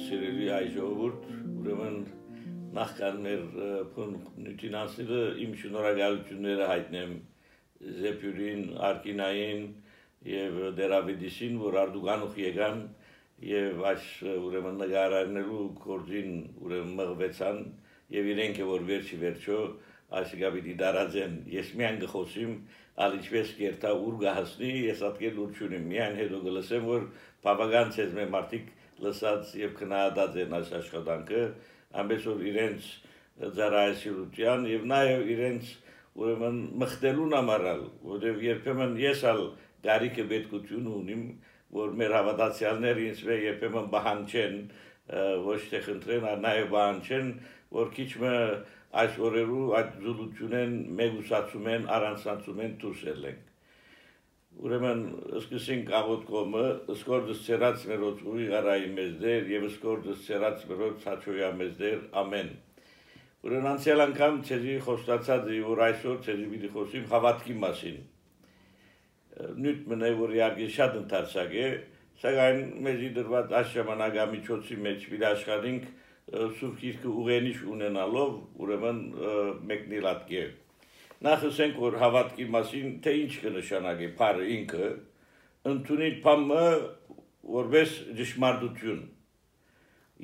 Sireli Ayşe Oburt, buramın nakkanler pun nütinasılı imşunora gelçünleri haytnem zepürin, arkinayin, yev deravidisin vur ardugan uhiyegan, yev aş buramın nagaranelu korcin buramın mağvetsan, yev irenke vur verçi verço, aşigabidi darazen, yesmiyan gıhosim, aliçves gerta urgahasni, yesatke lurçunim, yani hedoglasem vur, pabagan sezme martik, լսած եւ քննադած են այս աշխատանքը ամենից որ իրենց ծառայեցության եւ նաեւ իրենց ուրեմն մխտելուն ամառալ որով երբեմն եսալ դարիքը պետքություն ունիմ որ մեր հավատացյալները ինձ երբեմն բանջեն ոչ թե խնդրեն նաեւ բանջեն որ քիչը այս օրերու այդ զուլությունեն մեգուսացում են առանցացում են դուրսել են Ուրեմն սկսենք աղոթքը, սկորդս ծերած մերոց ուղիղարայի մեզ դեր և սկորդս ծերած մերոց հաչոյա մեզ դեր, ամեն։ Ուրեմն անցյալ անգամ ցեզի խոստացած էի, որ այսօր ցեզի պիտի խոսեմ հավատքի մասին։ Նույն մնա որ իհարկե շատ ընդարձակ է, սակայն մեզի դրված այս ժամանակամիջոցի մեջ պիտի աշխատենք Սուրբ Գիրքը ուղենիշ ունենալով, ուրեմն մեկնել ատքի է։ Նախ ասենք որ հավատքի մասին թե ինչ կնշանակի փառը ինքը ընդունիլ փամը որպես ճշմարտություն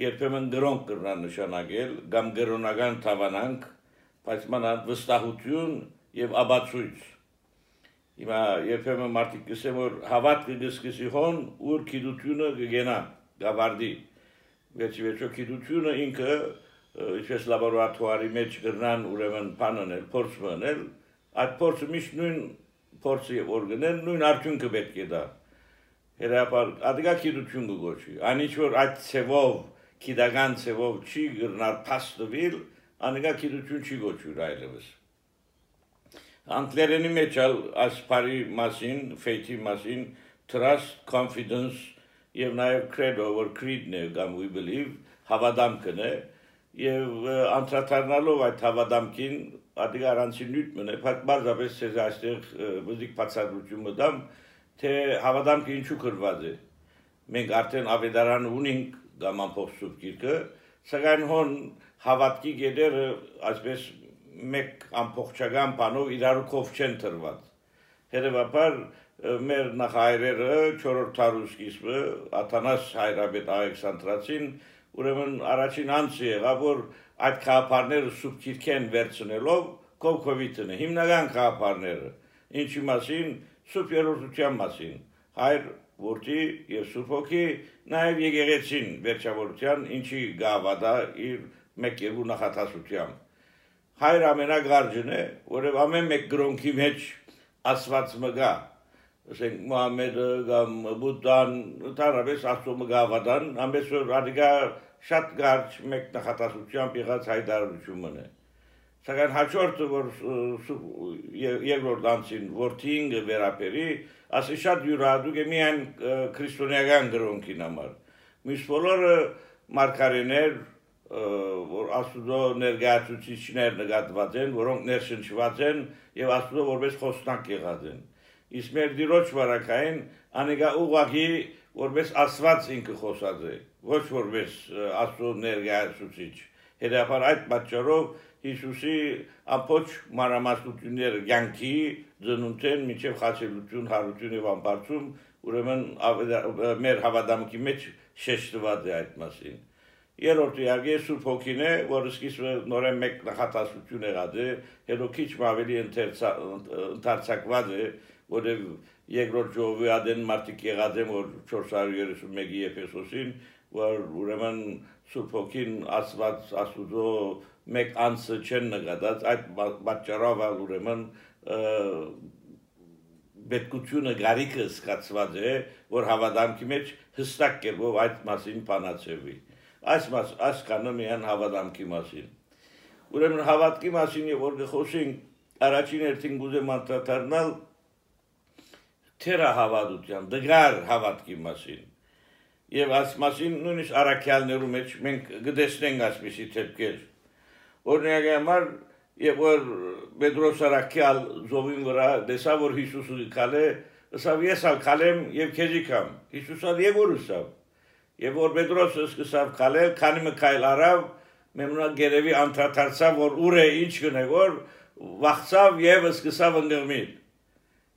երբեմն գրոնք կրնան նշանակել կամ գրոնական թավանանք բայց մանավ վստահություն եւ աբացույց հիմա երբեմն մարդիկ կսեն որ հավատքը դսկսի հոն ուր քիդությունը գենա գավարդի վերջի վերջո քիդությունը ինքը Ինչպես լաբորատուարի մեջ գրնան ուրեմն բանանել, փորձ անել, այդ փորձը միշտ նույն փորձի որ գնել, նույն արդյունքը պետք է դա։ Հետաբար ադիգա քիդություն գոչի, այն ինչ որ այդ ցևով, քիդական ցևով չի գրնար փաստվել, ադիգա քիդություն չի գոչուր այլևս։ Անգլերենի մեջ ասպարի մասին, ֆեյթի մասին, trust, confidence եւ նաեւ credo or creed-ն է, կամ we believe, հավատամքն է Եվ անդրադառնալով այդ հավատամքին ադիգ առանցին նույնն է բարձրապես ցեզ այստեղ բզիկ բացատրություն մտամ թե հավատամքը ինչու կրված է մենք արդեն ավետարան ունենք կամ ամբողջ Սուրբ Գիրքը սակայն հոն հավատքի գեդերը այսպես մեկ ամբողջական բանով իրար կով չեն տրված հետևաբար մեր նախայրերը 4-րդ դարուսկիզը Աթանաս հայրապետ Ալեքսանդրացին Ուրեմն առաջին անձը եղավ որ այդ խաղապարները Սուրբ Գիրքեն վերցնելով կողքովիտնը հիմնական խաղապարները ինչի մասին Սուրբ Երրորդության մասին հայր որդի եւ Սուրբ Հոգի նաեւ եկեղեցին վերջավորության ինչի գավադա իր մեկ երկու նախատասությամբ հայր ամենակարճն է որով ամեն մեկ գրոնքի մեջ ասված մգա ասենք Մուհամեդը կամ Բուդդան տարաբես աստծո մգավադան ամեսօր ադիգա շատ գարջ մեկ նախատասությամբ եղած հայտարարությունն է սակայն հաջորդը որ երկրորդ անձին որդին վերապերի ասի շատ յուրադուք է միայն քրիստոնեական գրոնքին համար մյուս բոլորը մարգարեներ որ աստծո ներկայացուցիչներ նկատված են որոնք ներշնչված են եւ աստծո որպես խոստանք եղած են Իսկ մեր դիրոջ վարակային անեգա ուղղակի որպես ասված ինքը խոսած է ոչ որպես աստծո ներկայացուցիչ հետևաբար այդ պատճառով Հիսուսի ամբողջ մանրամասնությունները յանքի ծնունդեն մինչև խաչելություն հարություն եւ ամբարձում ուրեմն մեր հավատամքի մեջ շեշտված է այդ մասին Երրորդը իհարկե Սուրբ Հոգին է որը սկիզբը նորեն մեկ նախատասություն եղած է հետո քիչ ավելի ընդարձակված է որը երկրորդ ժողովի ադեն մարտիկ եղած են որ 431-ի Եփեսոսին որ ուրեմն Սուրբ Հոգին ասված աստուծո մեկ անձը չեն նկատած այդ պատճառով ուրեմն պետքությունը գարիկը սկացված է որ հավատամքի մեջ հստակ կերպով այդ մասին բանացվի այս մաս ասկանը միայն հավատամքի մասին ուրեմն հավատքի մասին որ գխոսենք առաջին հերթին գուզեմ անդրադառնալ Թերա հավատության, դգար հավատքի մասին։ Եվ այս մասին նույնիսկ առաքյալներու մեջ մենք գտեսնենք այսպիսի դեպքեր։ Օրինակի համար, երբ որ Պետրոս առաքյալ զովին վրա տեսավ որ Հիսուսը քալե, ասավ ես ալ քալեմ եւ քեզի կամ։ Հիսուսը եւորուսավ։ Եվ որ Պետրոսը սկսավ քալել, քանի մկայլ արավ, մեմնակ գերևի անդրադարձավ, որ ուր է, ինչ գնե, որ վախցավ եւ սկսավ ընդգրմել։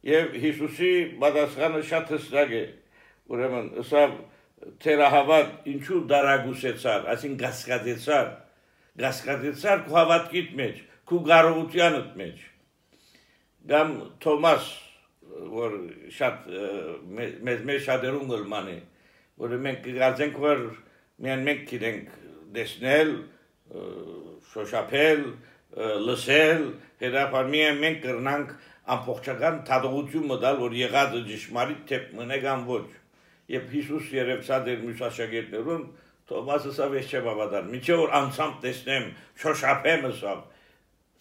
Եվ Հիսուսի պատասխանը շատ հստակ է։ Ուրեմն, ասավ թերահավատ, ինչու դարագուսեցար, այսինքն գասկածեցար, գասկածեցար քո հավատքիդ մեջ, քո գարողությանդ մեջ։ Կամ Թոմաս, որ շատ մեզ մեջ շատերուն գլման է, որ մենք գարցենք, որ միայն մենք գիտենք դեսնել, շոշափել, լսել, հետևաբար միայն մենք կրնանք ամբողջական թադողություն մտալ, որ եղածը ճշմարիտ թե մնե կամ ոչ։ Եվ Հիսուս երևացած էր մյուսաշակերտներուն, Թոմասը ասավ ես չեմ հավատալ, մինչև որ անցամ տեսնեմ, շոշափեմ ասավ։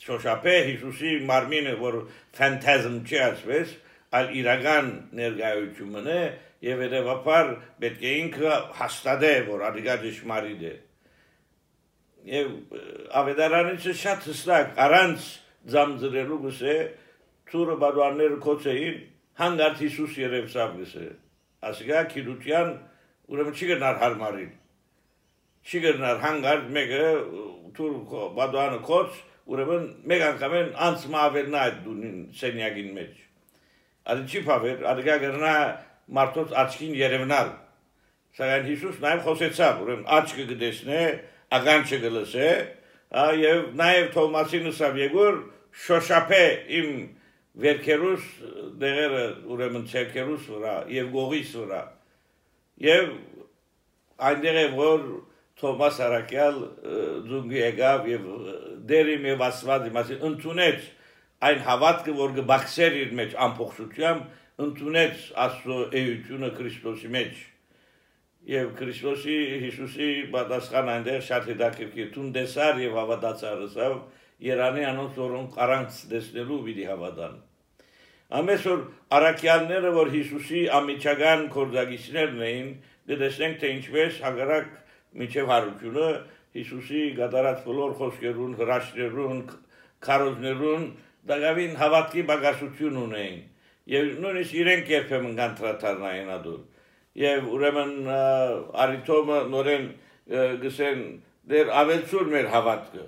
Շոշափը Հիսուսի մարմինը, որ ֆանտազմ չի ասվես, այլ իրական ներկայությունն է, եւ հետեւաբար պետք է ինքը հաստատե, որ ադիգա ճշմարիտ է։ Եվ ավետարանից շատ հստակ, առանց ձամձրելու գսե, ծուրը բարուանները կոչեին, հանկարծ Հիսուս երևացավ գսե։ Ասիկա քրդության ուրեմն չի գնար հարմարին։ Չի գնար հանկարծ մեկը ծուր բարուանը կոչ, ուրեմն մեկ անգամ անց մահվելն այդ դունին սենյակին մեջ։ Այդ չի փավեր, ադիգա գնա մարդոց աչքին երևնալ։ Սակայն Հիսուս նաեւ խոսեցավ, ուրեմն աչքը գտեսնե, ականջը գլսե, եւ նաեւ Թոմասին ասավ Եգոր շոշափե իմ վերքերուս դեղերը ուրեմն ցերքերուս վրա եւ գողիս վրա։ Եվ այնտեղ որ Թոմաս Արաքյալ ձուգի եկավ եւ դերիմ եւ ասված իմասի ընդունեց այն հավատքը, որ գբացեր իր մեջ ամբողջությամբ, ընդունեց Աստծո էությունը Քրիստոսի մեջ։ Եվ Քրիստոսի Հիսուսի պատասխանը այնտեղ շատ հետաքրքիր, «Դու տեսար եւ հավատացար» ասավ, երանի անոնց որոնք առանց տեսնելու պիտի հավատան։ Ամեն օր առաքյալները, որ Հիսուսի ամիջական քորդագիչներն էին, դեսնենք թե ինչպես հագարակ մինչև հարությունը Հիսուսի գդարած բոլոր խոսքերուն, հրաշներուն, քարոզներուն դակավին հավատքի բաղացություն ունեին։ Եվ նույնիսկ իրենք երբեմն կանտրատարնային ադուր։ Եվ ուրեմն արիտոմը նորեն գսեն դեր ավելցուր մեր հավատքը։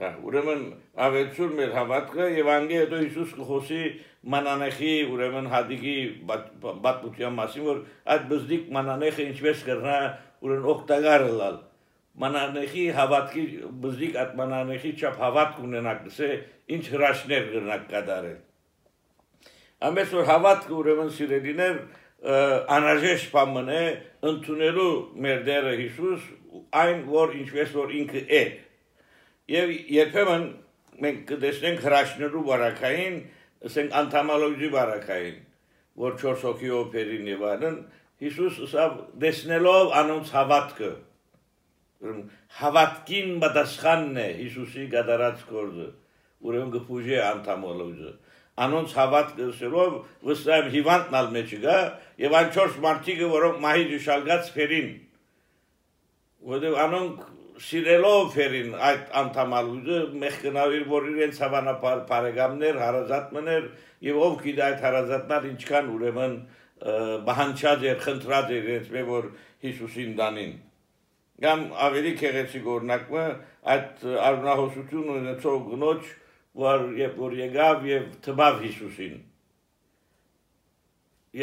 Ուրեմն ավելցուր մեր հավատքը եւ անգե հետո Հիսուս կխոսի մանանեխի ուրեմն հադիկի բատմության մասին, որ այդ բզդիկ մանանեխը ինչպես կրնա ուրեմն օգտակար լալ։ Մանանեխի հավատքի բզդիկ այդ մանանեխի չափ հավատք ունենաք գսե ինչ հրաշներ կրնակ կատարել։ Ամեն օր հավատքը ուրեմն սիրելիներ անհրաժեշտ պայման է ընդունելու մեր դերը Հիսուս այն որ ինչպես որ ինքը է։ Եվ երբեմն մենք կտեսնենք հրաշներու բարակային, ասենք անթամալոգի բարակային, որ 4 հոգի օփերին եւ այլն, Հիսուս ասավ դեսնելով անոնց հավատքը։ Հավատքին պատասխանն է Հիսուսի գդարած գործը, ուրեմն գփուժի անթամալոգը։ Անոնց հավատքը սերով վստահ հիվանդն ալ մեջ գա եւ այն 4 մարտիկը որոնք մահի դժալգած ֆերին ուրեմն անոնք սիրելով ֆերին այդ անտամալուզը մեղքնավիր որ իրենց հավանապար բարեկամներ հարազատներ եւ ով գիտի այդ հարազատներ ինչքան ուրեմն բանչած եւ խնդրած իրենց մե որ Հիսուսին դանին կամ ավելի քեղեցիկ օրնակը այդ արունահոսություն ունեցող գնոջ որ եկավ եւ թվավ Հիսուսին։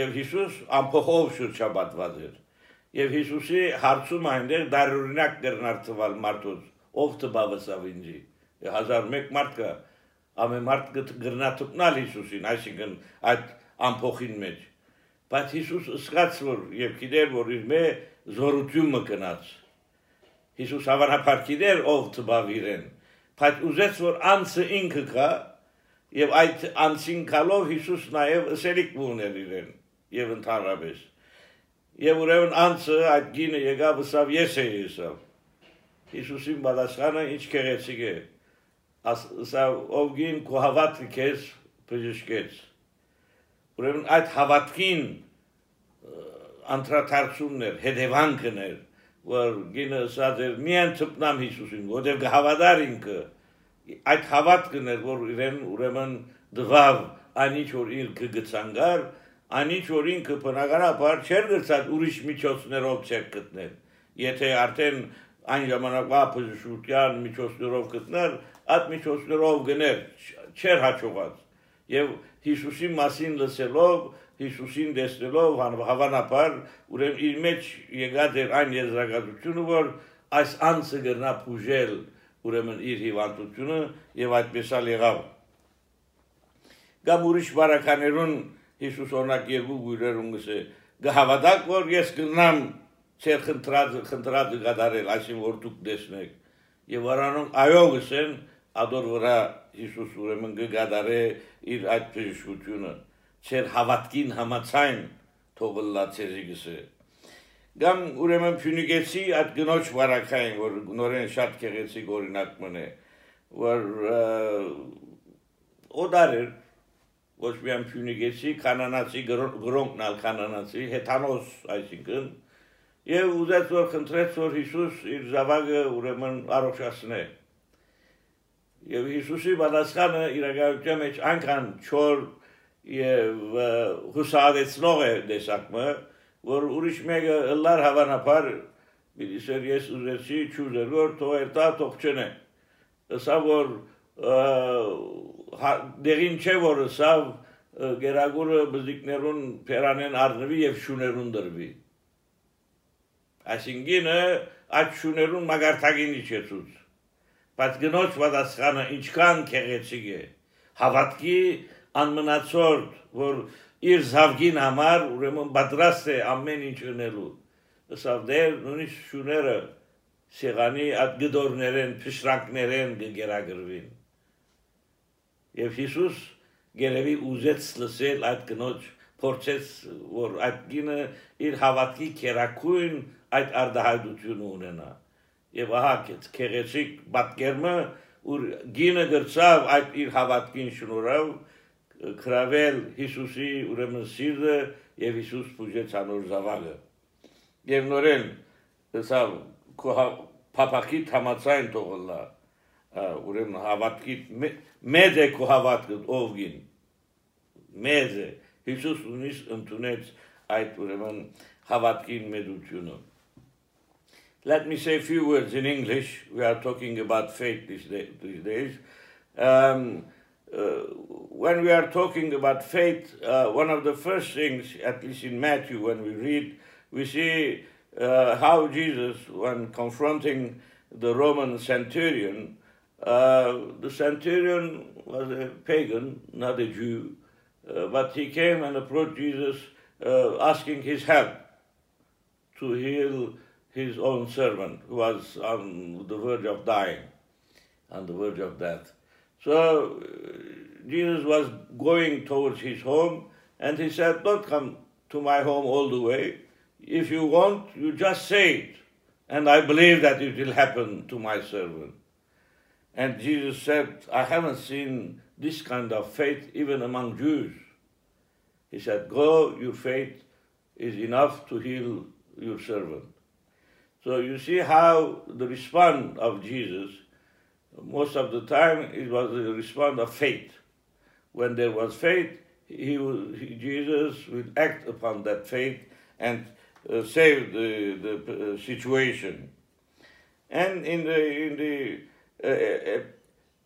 Եվ Հիսուս ամփոփով շրջապատված էր։ Եվ Հիսուսի հարցում այնտեղ դարօրինակ դառնար թվալ մարդուց, ով թվավսավ ինձի։ 1001 մարդ կա, ամեն մարդ գրնա թփնալ Հիսուսին, այսինքն այդ ամփոփին մեջ։ Բայց Հիսուս սկաց որ եւ գիտեր որ իր մե զորություն մկնած։ Հիսուս հավանաբար գիտեր ով թվավ իրեն։ Բայց ուզեց որ անձը ինքը կա եւ այդ անձին գալով Հիսուս նաեւ սերիկ ուներ իրեն եւ ընդհանրապես եւ ուրեմն անձը այդ գինը եկավ ասավ ես էի ասավ Հիսուսին պատասխանը ինչ քեղեցիկ է ասավ ով գին քո հավատքը քեզ բժշկեց ուրեմն այդ հավատքին անդրադարձումն էր հետևանքն էր որ գինը ասած էր միայն թփնամ Հիսուսին, որտեղ գհավատար ինքը, այդ հավատքն էր, որ իրեն ուրեմն դղավ, այն ինչ որ իր կգցանգար, Անիչ որ ինքը բնականաբար չեր գրած ուրիշ միջոցներով չեր գտնել։ Եթե արդեն այն ժամանակվա բժշկության միջոցներով գտներ, այդ միջոցներով գներ չեր հաջողած։ Եվ Հիսուսի մասին լսելով, Հիսուսին դեսնելով, հավանաբար ուրեմն իր մեջ եկած էր այն եզրակացությունը, որ այս անձը գտնա բուժել ուրեմն իր հիվանդությունը եւ այդպես էլ եղավ։ Գամ ուրիշ բարականերուն Հիսուս օրնակ երկու գույրեր ունեցե գհավատակ որ ես գնամ չեր խնդրած գդարել այսին որ դուք դեսնեք եւ առանուն այո գսեն ադոր վրա Հիսուս ուրեմն գդարե իր այդ փշուտյունը չեր հավատքին համացայն թողլացեզի գսե գամ ուրեմն փյունիկեցի այդ գնոջ վարակային որ նորեն շատ քեղեցիկ օրինակ մնե որ օդարեր ոչ մի ամփյունիգեցի կանանացի գրոնքն ալ կանանացի հեթանոս այսինքն եւ ուզած որ քնտրեց որ Հիսուս իր զավակը ուրեմն առողջացնե եւ Հիսուսի բանասխանը իրականության մեջ անքան չոր եւ հուսալեցնող է դեսակը որ ուրիշ մեկը լար հավանաբար միսեր ես ուզեցի ճուզեր որ թողտա թողչնե սա որ Դերին չէ որ սավ գերագուրը բզիկներուն փերանեն արնվի եւ շուներուն դրվի այսինքն այդ շուներուն մագարտագինի չէ ցույց բայց գնոջ վատասխանը ինչքան քեղեցիկ է հավատքի անմնացորդ որ իր զավգին համար ուրեմն պատրաստ է ամեն ինչ ունելու սավ դեր նույնիսկ շուները սեղանի այդ գդորներեն փշրակներեն գերագրվին Եվ Հիսուս գերեւի ուզեց լսել այդ կնոջ փորձեց որ այդ գինը իր հավատքի քերակույն այդ արդահայտությունը ունենա եւ ահա քեղեցիկ պատկերը որ գինը գրծավ այդ իր հավատքին շնորհով քրավել Հիսուսի ուրեմն սիրտը եւ Հիսուս բուժեց անոր զավակը եւ նորեն սա փափակի համացան թողնա ուրեմն հավատքի մեծ է քո հավատքը ովին մեծ է Հիսուս ունիս ընդունեց այդ ուրեմն հավատքին մեծությունը Let me say a few words in English. We are talking about faith these days. When we are talking about faith, one of the first things, at least in Matthew, when we read, we see how Jesus, when confronting the Roman centurion, the centurion was a pagan, not a Jew, but he came and approached Jesus asking his help to heal his own servant who was on the verge of dying, on the verge of death. So Jesus was going towards his home and he said, "Don't come to my home all the way. If you want, you just say it, and I believe that it will happen to my servant." And Jesus said, "I haven't seen this kind of faith even among Jews." He said, "Go, your faith is enough to heal your servant." So you see how the response of Jesus, most of the time it was the response of faith. When there was faith, Jesus would act upon that faith and save the situation. And in the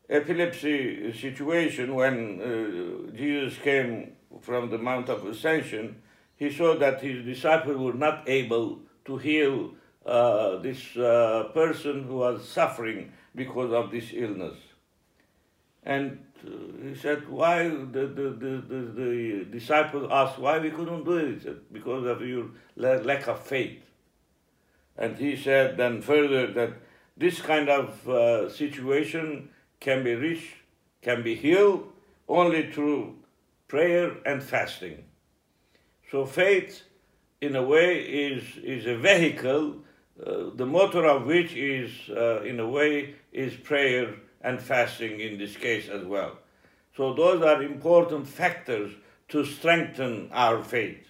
epilepsy situation, when Jesus came from the Mount of Ascension, he saw that his disciples were not able to heal this person who was suffering because of this illness. And he said, "Why?" The disciples asked, "Why we couldn't do it?" He said, "Because of your lack of faith." And he said then further that this kind of situation can be reached, can be healed only through prayer and fasting. So faith, in a way, is a vehicle, the motor of which is, in a way, is prayer and fasting in this case as well. So those are important factors to strengthen our faith.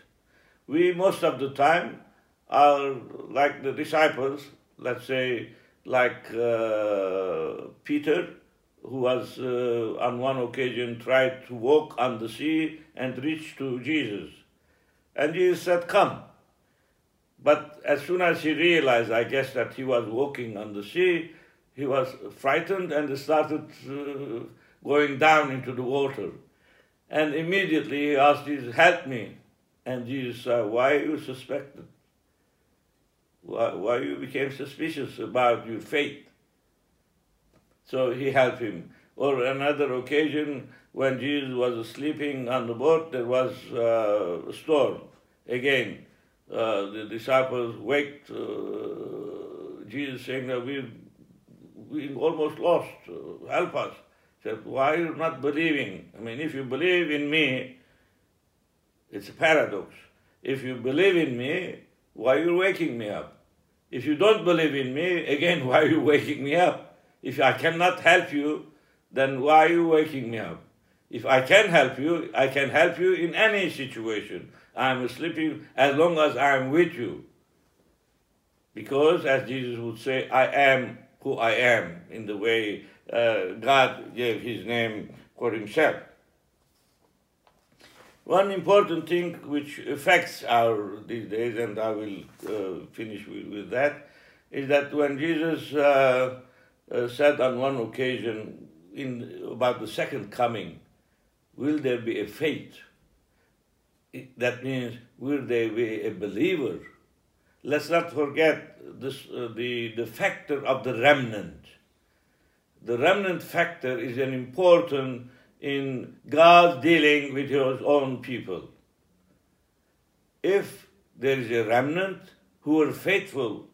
We, most of the time, are like the disciples, let's say, like Peter, who was on one occasion tried to walk on the sea and reach to Jesus. And Jesus said, come. But as soon as he realized, I guess, that he was walking on the sea, he was frightened and started going down into the water. And immediately he asked Jesus, help me. And Jesus said, why are you suspected? Why you became suspicious about your faith? So he helped him. Or another occasion, when Jesus was sleeping on the boat, there was a storm. Again, the disciples waked Jesus, saying that we almost lost, help us. He said, why are you not believing? I mean, if you believe in me, it's a paradox. If you believe in me, why are you waking me up? If you don't believe in me, again, why are you waking me up? If I cannot help you, then why are you waking me up? If I can help you, I can help you in any situation. I'm sleeping as long as I'm with you. Because, as Jesus would say, I am who I am, in the way God gave his name for himself. One important thing which affects these days, and I will finish with that, is that when Jesus said on one occasion about the second coming, will there be a faith? That means, will there be a believer? Let's not forget this, the factor of the remnant. The remnant factor is an important in God dealing with his own people. If there is a remnant who are faithful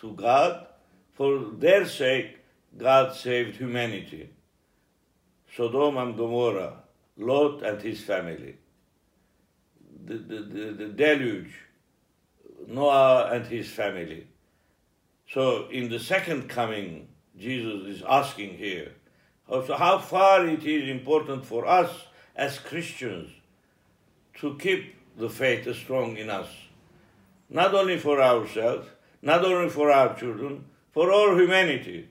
to God, for their sake, God saved humanity. Sodom and Gomorrah, Lot and his family, the deluge, Noah and his family. So in the second coming, Jesus is asking here, so how far it is important for us as Christians to keep the faith strong in us. Not only for ourselves, not only for our children, for all humanity.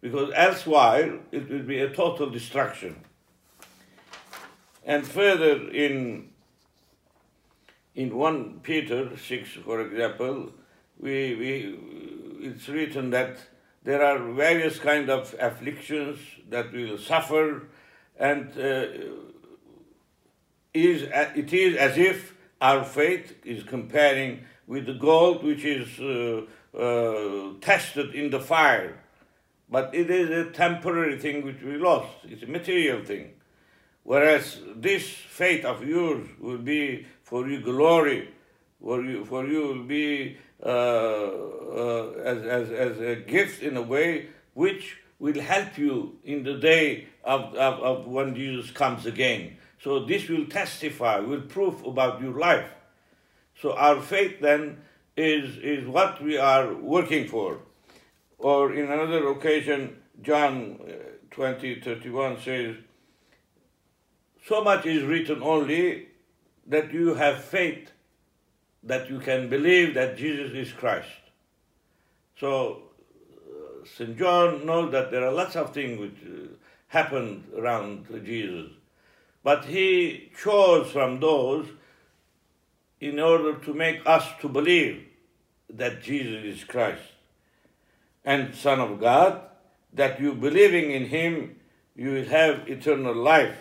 Because elsewhere, it will be a total destruction. And further, in 1 Peter 6, for example, it's written that there are various kinds of afflictions that we will suffer, and it is as if our faith is comparing with the gold which is tested in the fire. But it is a temporary thing which we lost. It's a material thing. Whereas this faith of yours will be for you glory, for you will be as a gift in a way which will help you in the day of when Jesus comes again. So this will testify, will prove about your life. So our faith then is what we are working for. Or in another occasion, John 20:31 says, so much is written only that you have faith, that you can believe that Jesus is Christ. So St. John knows that there are lots of things which happened around Jesus. But he chose from those in order to make us to believe that Jesus is Christ and Son of God, that you believing in him, you will have eternal life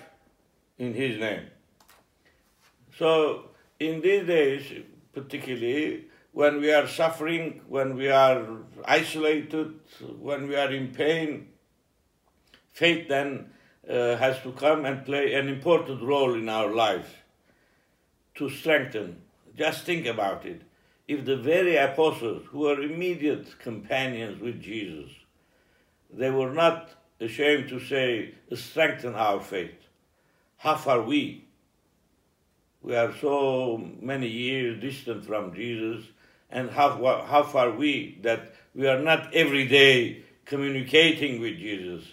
in his name. So in these days, particularly, when we are suffering, when we are isolated, when we are in pain, faith then has to come and play an important role in our life to strengthen. Just think about it. If the very apostles, who were immediate companions with Jesus, they were not ashamed to say, strengthen our faith. How far we? We are so many years distant from Jesus, and how far we that we are not every day communicating with Jesus.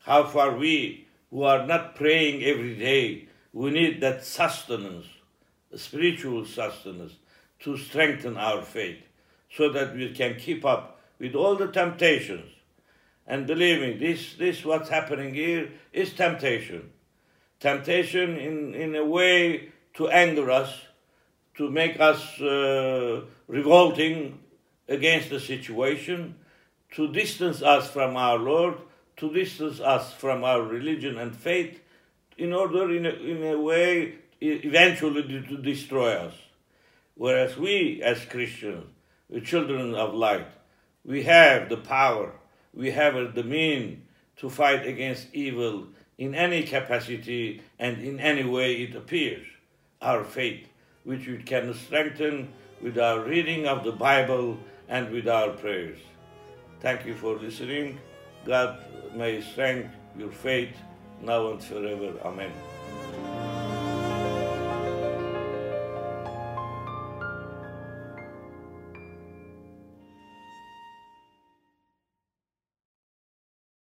How far we who are not praying every day, we need that sustenance, spiritual sustenance, to strengthen our faith so that we can keep up with all the temptations. And believe me, this what's happening here is temptation. Temptation in a way to anger us, to make us revolting against the situation, to distance us from our Lord, to distance us from our religion and faith, in order, in a way, eventually to destroy us. Whereas we, as Christians, the children of light, we have the power, we have the means to fight against evil in any capacity and in any way it appears. Our faith, which we can strengthen with our reading of the Bible and with our prayers. Thank you for listening. God may strengthen your faith now and forever. Amen.